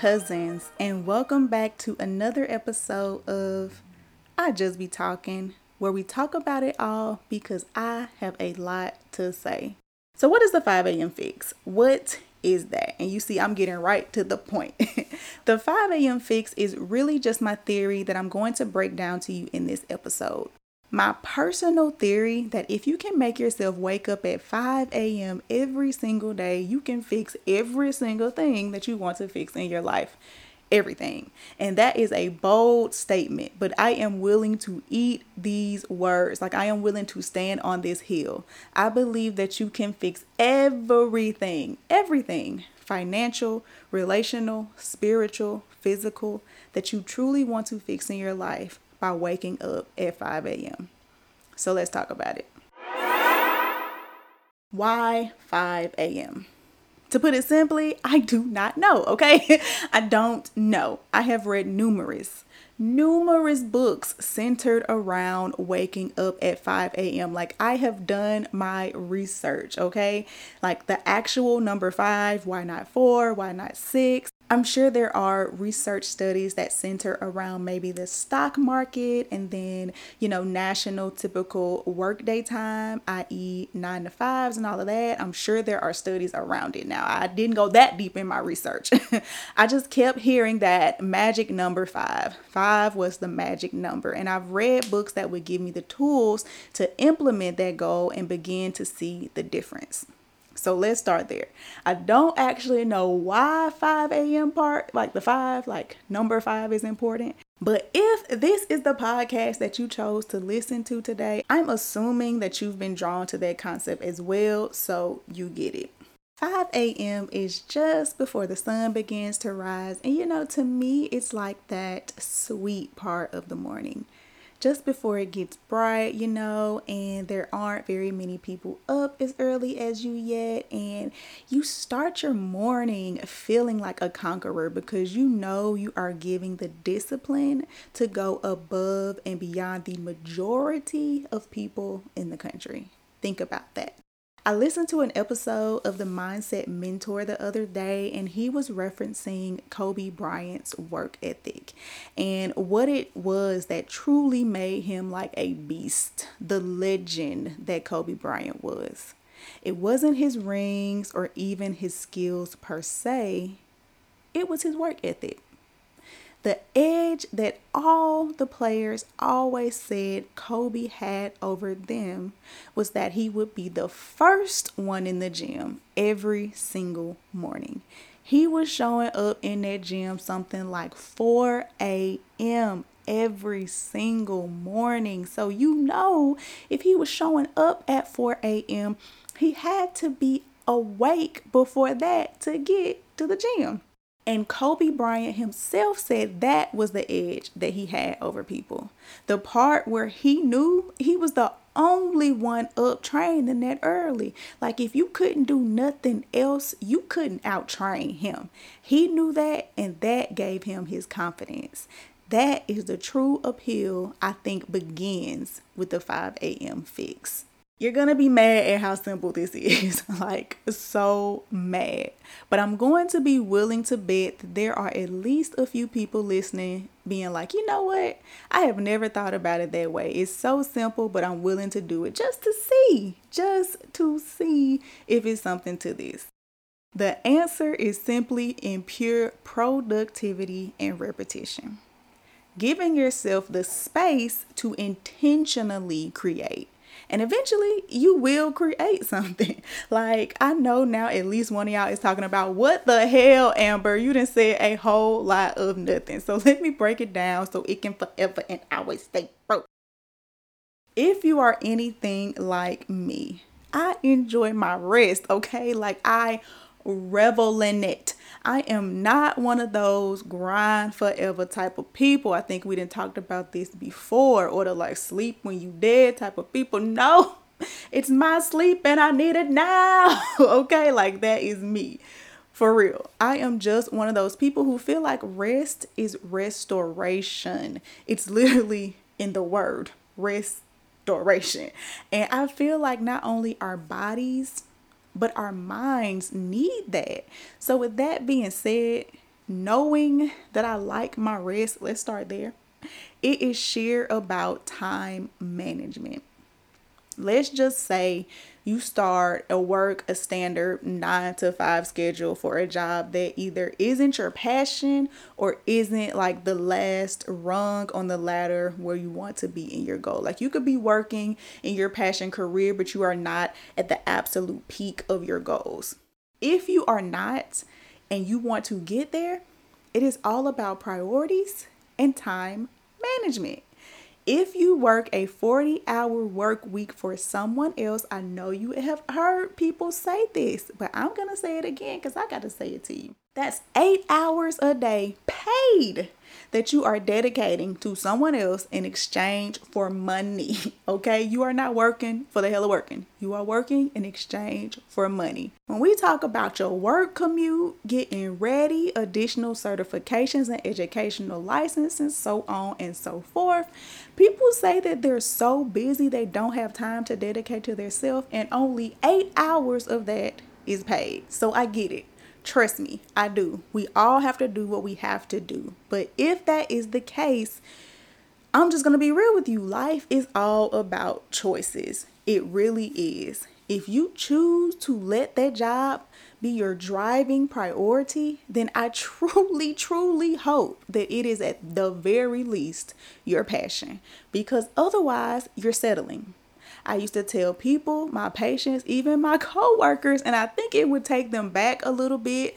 cousins, and welcome back to another episode of I Just Be Talking, where we talk about it all because I have a lot to say. So what is the 5 a.m. fix? What is that? And you see, I'm getting right to the point. The 5 a.m. fix is really just my theory that I'm going to break down to you in this episode. My personal theory that if you can make yourself wake up at 5 a.m. every single day, you can fix every single thing that you want to fix in your life. Everything. And that is a bold statement, but I am willing to eat these words. Like, I am willing to stand on this hill. I believe that you can fix everything, financial, relational, spiritual, physical, that you truly want to fix in your life by waking up at 5 a.m. So let's talk about it. Why 5 a.m.? To put it simply, I do not know, okay? I don't know. I have read numerous books centered around waking up at 5 a.m. Like, I have done my research, okay? Like, the actual number 5, why not 4, why not 6? I'm sure there are research studies that center around maybe the stock market and then, national typical workday time, i.e. 9 to 5s and all of that. I'm sure there are studies around it. Now, I didn't go that deep in my research. I just kept hearing that magic number 5. 5 was the magic number. And I've read books that would give me the tools to implement that goal and begin to see the difference. So let's start there. I don't actually know why 5 a.m. part, like the 5, like number 5 is important. But if this is the podcast that you chose to listen to today, I'm assuming that you've been drawn to that concept as well. So you get it. 5 a.m. is just before the sun begins to rise. And to me, it's like that sweet part of the morning. Just before it gets bright, and there aren't very many people up as early as you yet. And you start your morning feeling like a conqueror because you are giving the discipline to go above and beyond the majority of people in the country. Think about that. I listened to an episode of The Mindset Mentor the other day, and he was referencing Kobe Bryant's work ethic and what it was that truly made him like a beast, the legend that Kobe Bryant was. It wasn't his rings or even his skills per se. It was his work ethic. The edge that all the players always said Kobe had over them was that he would be the first one in the gym every single morning. He was showing up in that gym something like 4 a.m. every single morning. So if he was showing up at 4 a.m., he had to be awake before that to get to the gym. And Kobe Bryant himself said that was the edge that he had over people. The part where he knew he was the only one up training that early. Like, if you couldn't do nothing else, you couldn't out train him. He knew that, and that gave him his confidence. That is the true appeal, I think, begins with the 5 a.m. fix. You're going to be mad at how simple this is, like so mad, but I'm going to be willing to bet that there are at least a few people listening being like, you know what? I have never thought about it that way. It's so simple, but I'm willing to do it just to see if it's something to this. The answer is simply in pure productivity and repetition, giving yourself the space to intentionally create. And eventually you will create something. Like, I know now at least one of y'all is talking about, what the hell, Amber? You done said a whole lot of nothing. So let me break it down so it can forever and always stay broke. If you are anything like me, I enjoy my rest, okay? Like, I revel in it. I am not one of those grind forever type of people. I think we done talked about this before, or the like sleep when you dead type of people. No, it's my sleep and I need it now. Okay, like that is me. For real, I am just one of those people who feel like rest is restoration. It's literally in the word, restoration. And I feel like not only our bodies, but our minds need that. So with that being said, knowing that I like my rest, let's start there. It is sheer about time management. Let's just say you start or work a standard 9-to-5 schedule for a job that either isn't your passion or isn't like the last rung on the ladder where you want to be in your goal. Like you could be working in your passion career, but you are not at the absolute peak of your goals. If you are not and you want to get there, it is all about priorities and time management. If you work a 40-hour work week for someone else, I know you have heard people say this, but I'm going to say it again because I got to say it to you. That's 8 hours a day paid that you are dedicating to someone else in exchange for money, okay? You are not working for the hell of working. You are working in exchange for money. When we talk about your work commute, getting ready, additional certifications and educational licenses, so on and so forth, people say that they're so busy they don't have time to dedicate to themselves, and only 8 hours of that is paid. So I get it. Trust me, I do. We all have to do what we have to do. But if that is the case, I'm just going to be real with you. Life is all about choices. It really is. If you choose to let that job be your driving priority, then I truly, truly hope that it is at the very least your passion, because otherwise you're settling. I used to tell people, my patients, even my coworkers, and I think it would take them back a little bit.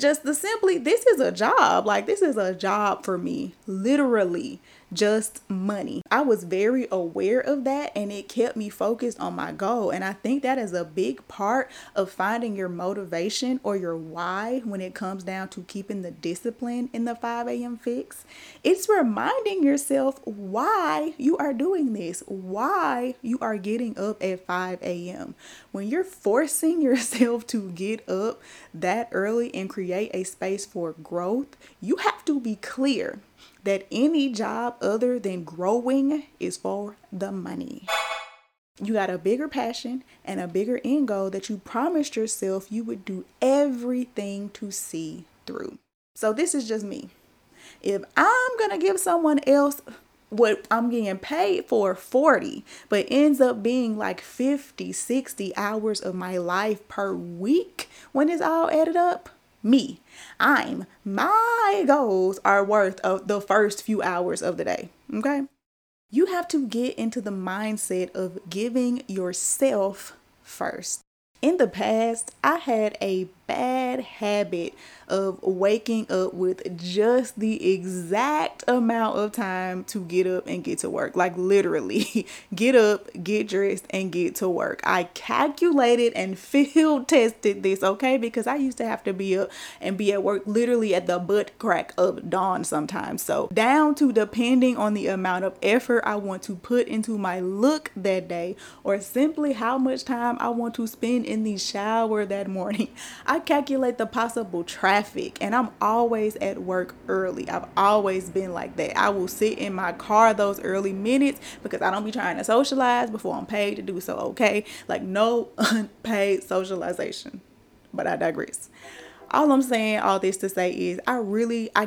This is a job. Like, this is a job for me. Literally just money. I was very aware of that, and it kept me focused on my goal. And I think that is a big part of finding your motivation or your why when it comes down to keeping the discipline in the 5 a.m. fix. It's reminding yourself why you are doing this, why you are getting up at 5 a.m. When you're forcing yourself to get up that early and create a space for growth, you have to be clear that any job other than growing is for the money. You got a bigger passion and a bigger end goal that you promised yourself you would do everything to see through. So this is just me. If I'm gonna give someone else what I'm getting paid for 40, but ends up being like 50, 60 hours of my life per week when it's all added up, my goals are worth of the first few hours of the day. Okay. You have to get into the mindset of giving yourself first. In the past, I had a bad habit of waking up with just the exact amount of time to get up and get to work. Like literally, get up, get dressed, and get to work. I calculated and field tested this, okay? Because I used to have to be up and be at work literally at the butt crack of dawn sometimes. So down to depending on the amount of effort I want to put into my look that day, or simply how much time I want to spend in the shower that morning. I calculate the possible traffic, and I'm always at work early. I've always been like that. I will sit in my car those early minutes because I don't be trying to socialize before I'm paid to do so, okay? Like no unpaid socialization, but I digress. All I'm saying all this to say is I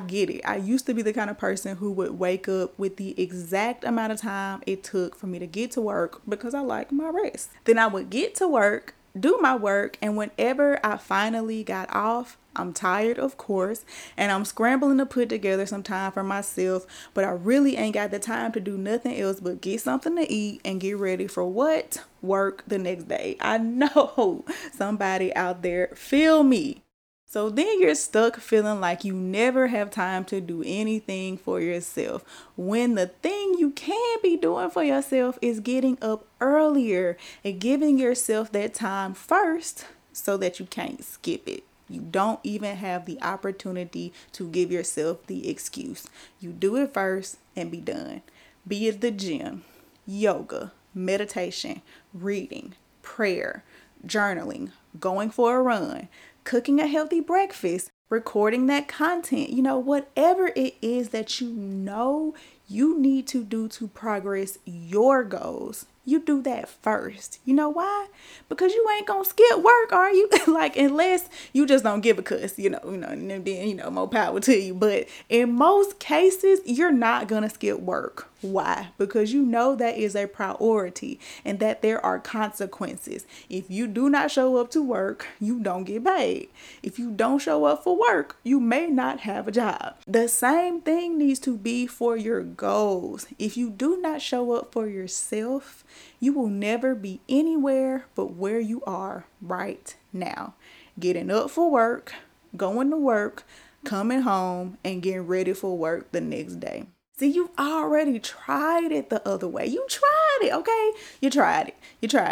get it. I used to be the kind of person who would wake up with the exact amount of time it took for me to get to work because I like my rest. Then I would get to work, do my work, and whenever I finally got off, I'm tired, of course, and I'm scrambling to put together some time for myself, but I really ain't got the time to do nothing else but get something to eat and get ready for what? Work the next day. I know somebody out there feel me. So then you're stuck feeling like you never have time to do anything for yourself, when the thing you can be doing for yourself is getting up earlier and giving yourself that time first so that you can't skip it. You don't even have the opportunity to give yourself the excuse. You do it first and be done. Be it the gym, yoga, meditation, reading, prayer, journaling, going for a run, cooking a healthy breakfast, recording that content, whatever it is that you know you need to do to progress your goals, you do that first. You know why? Because you ain't gonna skip work, are you? Like, unless you just don't give a cuss, you know, and then, more power to you. But in most cases, you're not gonna skip work. Why? Because you know that is a priority and that there are consequences. If you do not show up to work, you don't get paid. If you don't show up for work, you may not have a job. The same thing needs to be for your goals. If you do not show up for yourself, you will never be anywhere but where you are right now. Getting up for work, going to work, coming home, and getting ready for work the next day. See, you've already tried it the other way. You tried it, okay? You tried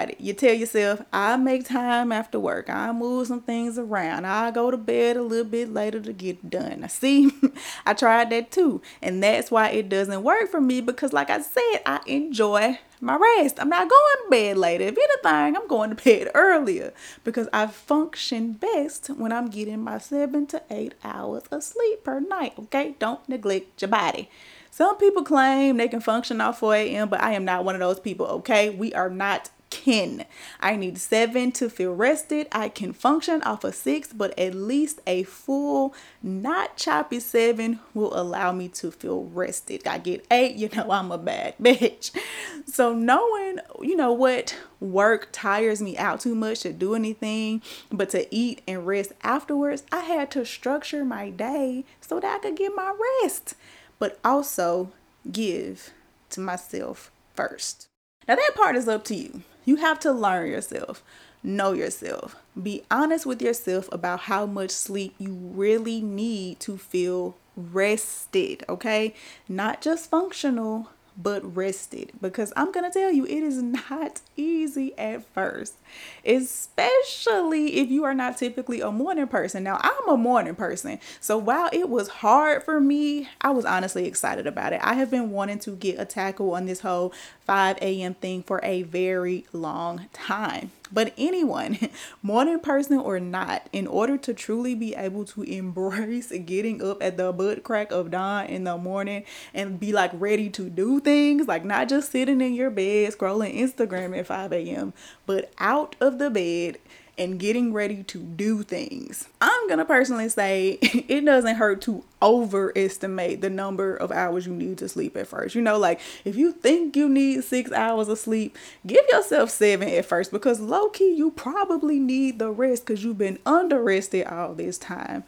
it. You tell yourself, I make time after work. I move some things around. I go to bed a little bit later to get done. Now, see, I tried that too. And that's why it doesn't work for me, because like I said, I enjoy my rest. I'm not going to bed later. If anything, I'm going to bed earlier because I function best when I'm getting my 7 to 8 hours of sleep per night, okay? Don't neglect your body. Some people claim they can function off 4 a.m., but I am not one of those people, okay? We are not kin. I need 7 to feel rested. I can function off of 6, but at least a full, not choppy 7 will allow me to feel rested. I get 8, you know, I'm a bad bitch. So knowing, you know what, work tires me out too much to do anything but to eat and rest afterwards, I had to structure my day so that I could get my rest, but also give to myself first. Now that part is up to you. You have to learn yourself, know yourself, be honest with yourself about how much sleep you really need to feel rested, okay? Not just functional, but rested, because I'm going to tell you, it is not easy at first, especially if you are not typically a morning person. Now, I'm a morning person. So while it was hard for me, I was honestly excited about it. I have been wanting to get a tackle on this whole 5 a.m. thing for a very long time. But anyone, morning person or not, in order to truly be able to embrace getting up at the butt crack of dawn in the morning and be like ready to do things, like not just sitting in your bed scrolling Instagram at 5 a.m., but out of the bed and getting ready to do things. I'm gonna personally say it doesn't hurt to overestimate the number of hours you need to sleep at first. You know, like if you think you need 6 hours of sleep, give yourself 7 at first, because low key, you probably need the rest because you've been under-rested all this time.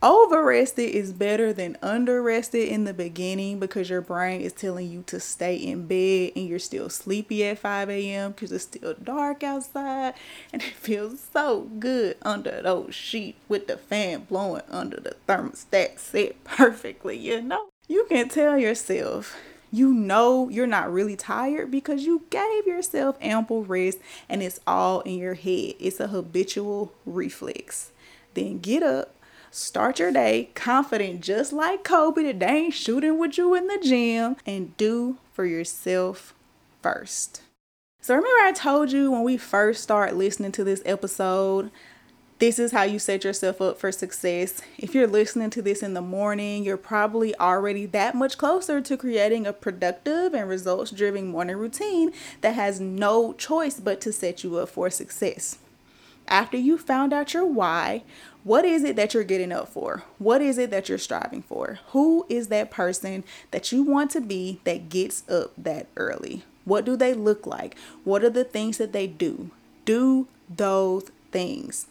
Overrested is better than underrested in the beginning because your brain is telling you to stay in bed and you're still sleepy at 5 a.m. because it's still dark outside and it feels so good under those sheets with the fan blowing under the thermostat set perfectly, you know? You can tell yourself, you know you're not really tired because you gave yourself ample rest and it's all in your head. It's a habitual reflex. Then get up. Start your day confident, just like Kobe that they ain't shooting with you in the gym, and do for yourself first. So remember I told you when we first start listening to this episode, this is how you set yourself up for success. If you're listening to this in the morning, you're probably already that much closer to creating a productive and results-driven morning routine that has no choice but to set you up for success. After you found out your why, what is it that you're getting up for? What is it that you're striving for? Who is that person that you want to be that gets up that early? What do they look like? What are the things that they do? Do those things.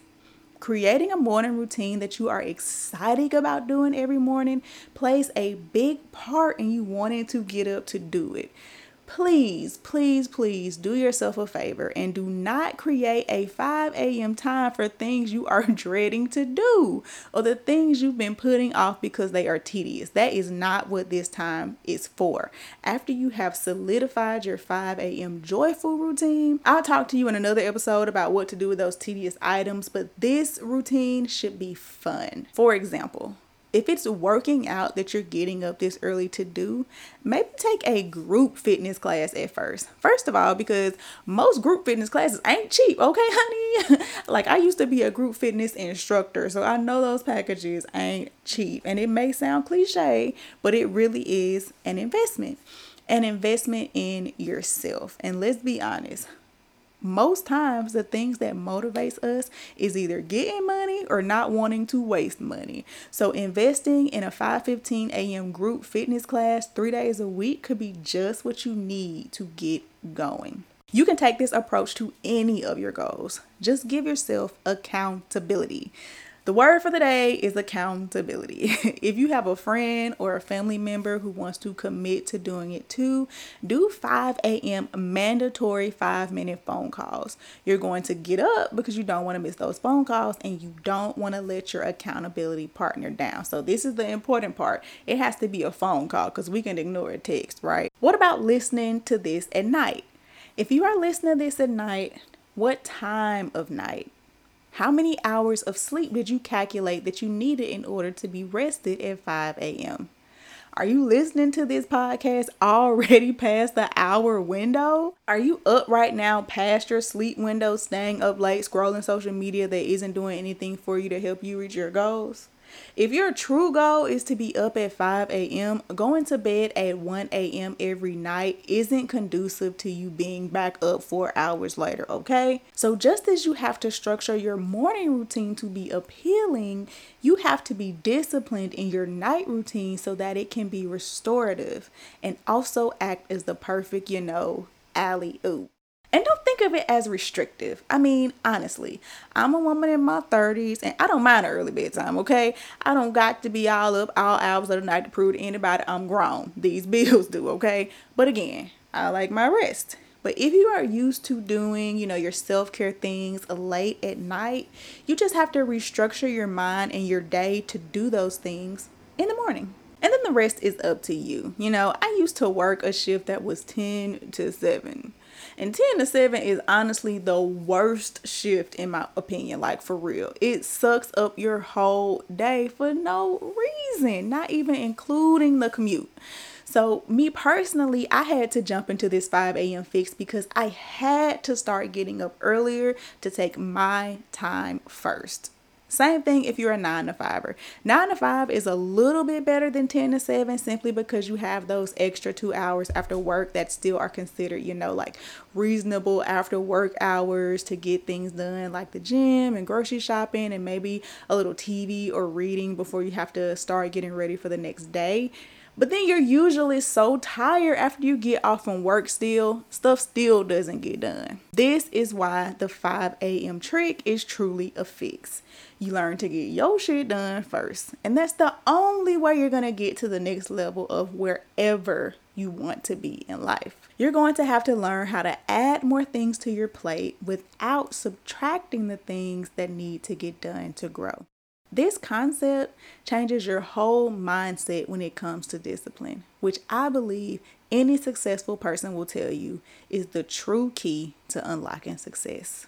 Creating a morning routine that you are excited about doing every morning plays a big part in you wanting to get up to do it. Please, please, please do yourself a favor and do not create a 5 a.m. time for things you are dreading to do or the things you've been putting off because they are tedious. That is not what this time is for. After you have solidified your 5 a.m. joyful routine, I'll talk to you in another episode about what to do with those tedious items, but this routine should be fun. For example, if it's working out that you're getting up this early to do, maybe take a group fitness class at first. First of all, because most group fitness classes ain't cheap, okay, honey? Like, I used to be a group fitness instructor, so I know those packages ain't cheap. And it may sound cliche, but it really is an investment in yourself. And let's be honest, most times the things that motivates us is either getting money or not wanting to waste money. So investing in a 5:15 a.m. group fitness class 3 days a week could be just what you need to get going. You can take this approach to any of your goals. Just give yourself accountability. The word for the day is accountability. If you have a friend or a family member who wants to commit to doing it too, do 5 a.m. mandatory 5-minute phone calls. You're going to get up because you don't want to miss those phone calls, and you don't want to let your accountability partner down. So this is the important part. It has to be a phone call because we can ignore a text, right? What about listening to this at night? If you are listening to this at night, what time of night? How many hours of sleep did you calculate that you needed in order to be rested at 5 a.m.? Are you listening to this podcast already past the hour window? Are you up right now past your sleep window, staying up late, scrolling social media that isn't doing anything for you to help you reach your goals? If your true goal is to be up at 5 a.m., going to bed at 1 a.m. every night isn't conducive to you being back up 4 hours later, okay? So just as you have to structure your morning routine to be appealing, you have to be disciplined in your night routine so that it can be restorative and also act as the perfect, alley-oop. And don't think of it as restrictive. I mean, honestly, I'm a woman in my 30s and I don't mind an early bedtime, okay? I don't got to be all up all hours of the night to prove to anybody I'm grown. These bills do, okay? But again, I like my rest. But if you are used to doing, your self-care things late at night, you just have to restructure your mind and your day to do those things in the morning. And then the rest is up to you. I used to work a shift that was 10 to 7. And 10 to 7 is honestly the worst shift in my opinion, like for real. It sucks up your whole day for no reason, not even including the commute. So me personally, I had to jump into this 5 a.m. fix because I had to start getting up earlier to take my time first. Same thing if you're a 9-to-5er. 9-to-5 is a little bit better than 10-to-7 simply because you have those extra 2 hours after work that still are considered, reasonable after work hours to get things done like the gym and grocery shopping and maybe a little TV or reading before you have to start getting ready for the next day. But then you're usually so tired after you get off from work still, stuff still doesn't get done. This is why the 5 a.m. trick is truly a fix. You learn to get your shit done first. And that's the only way you're going to get to the next level of wherever you want to be in life. You're going to have to learn how to add more things to your plate without subtracting the things that need to get done to grow. This concept changes your whole mindset when it comes to discipline, which I believe any successful person will tell you is the true key to unlocking success.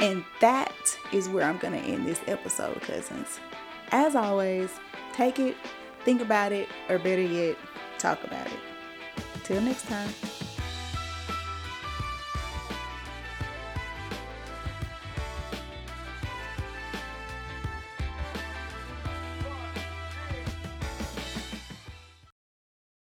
And that is where I'm going to end this episode, cousins. As always, take it, think about it, or better yet, talk about it. Till next time.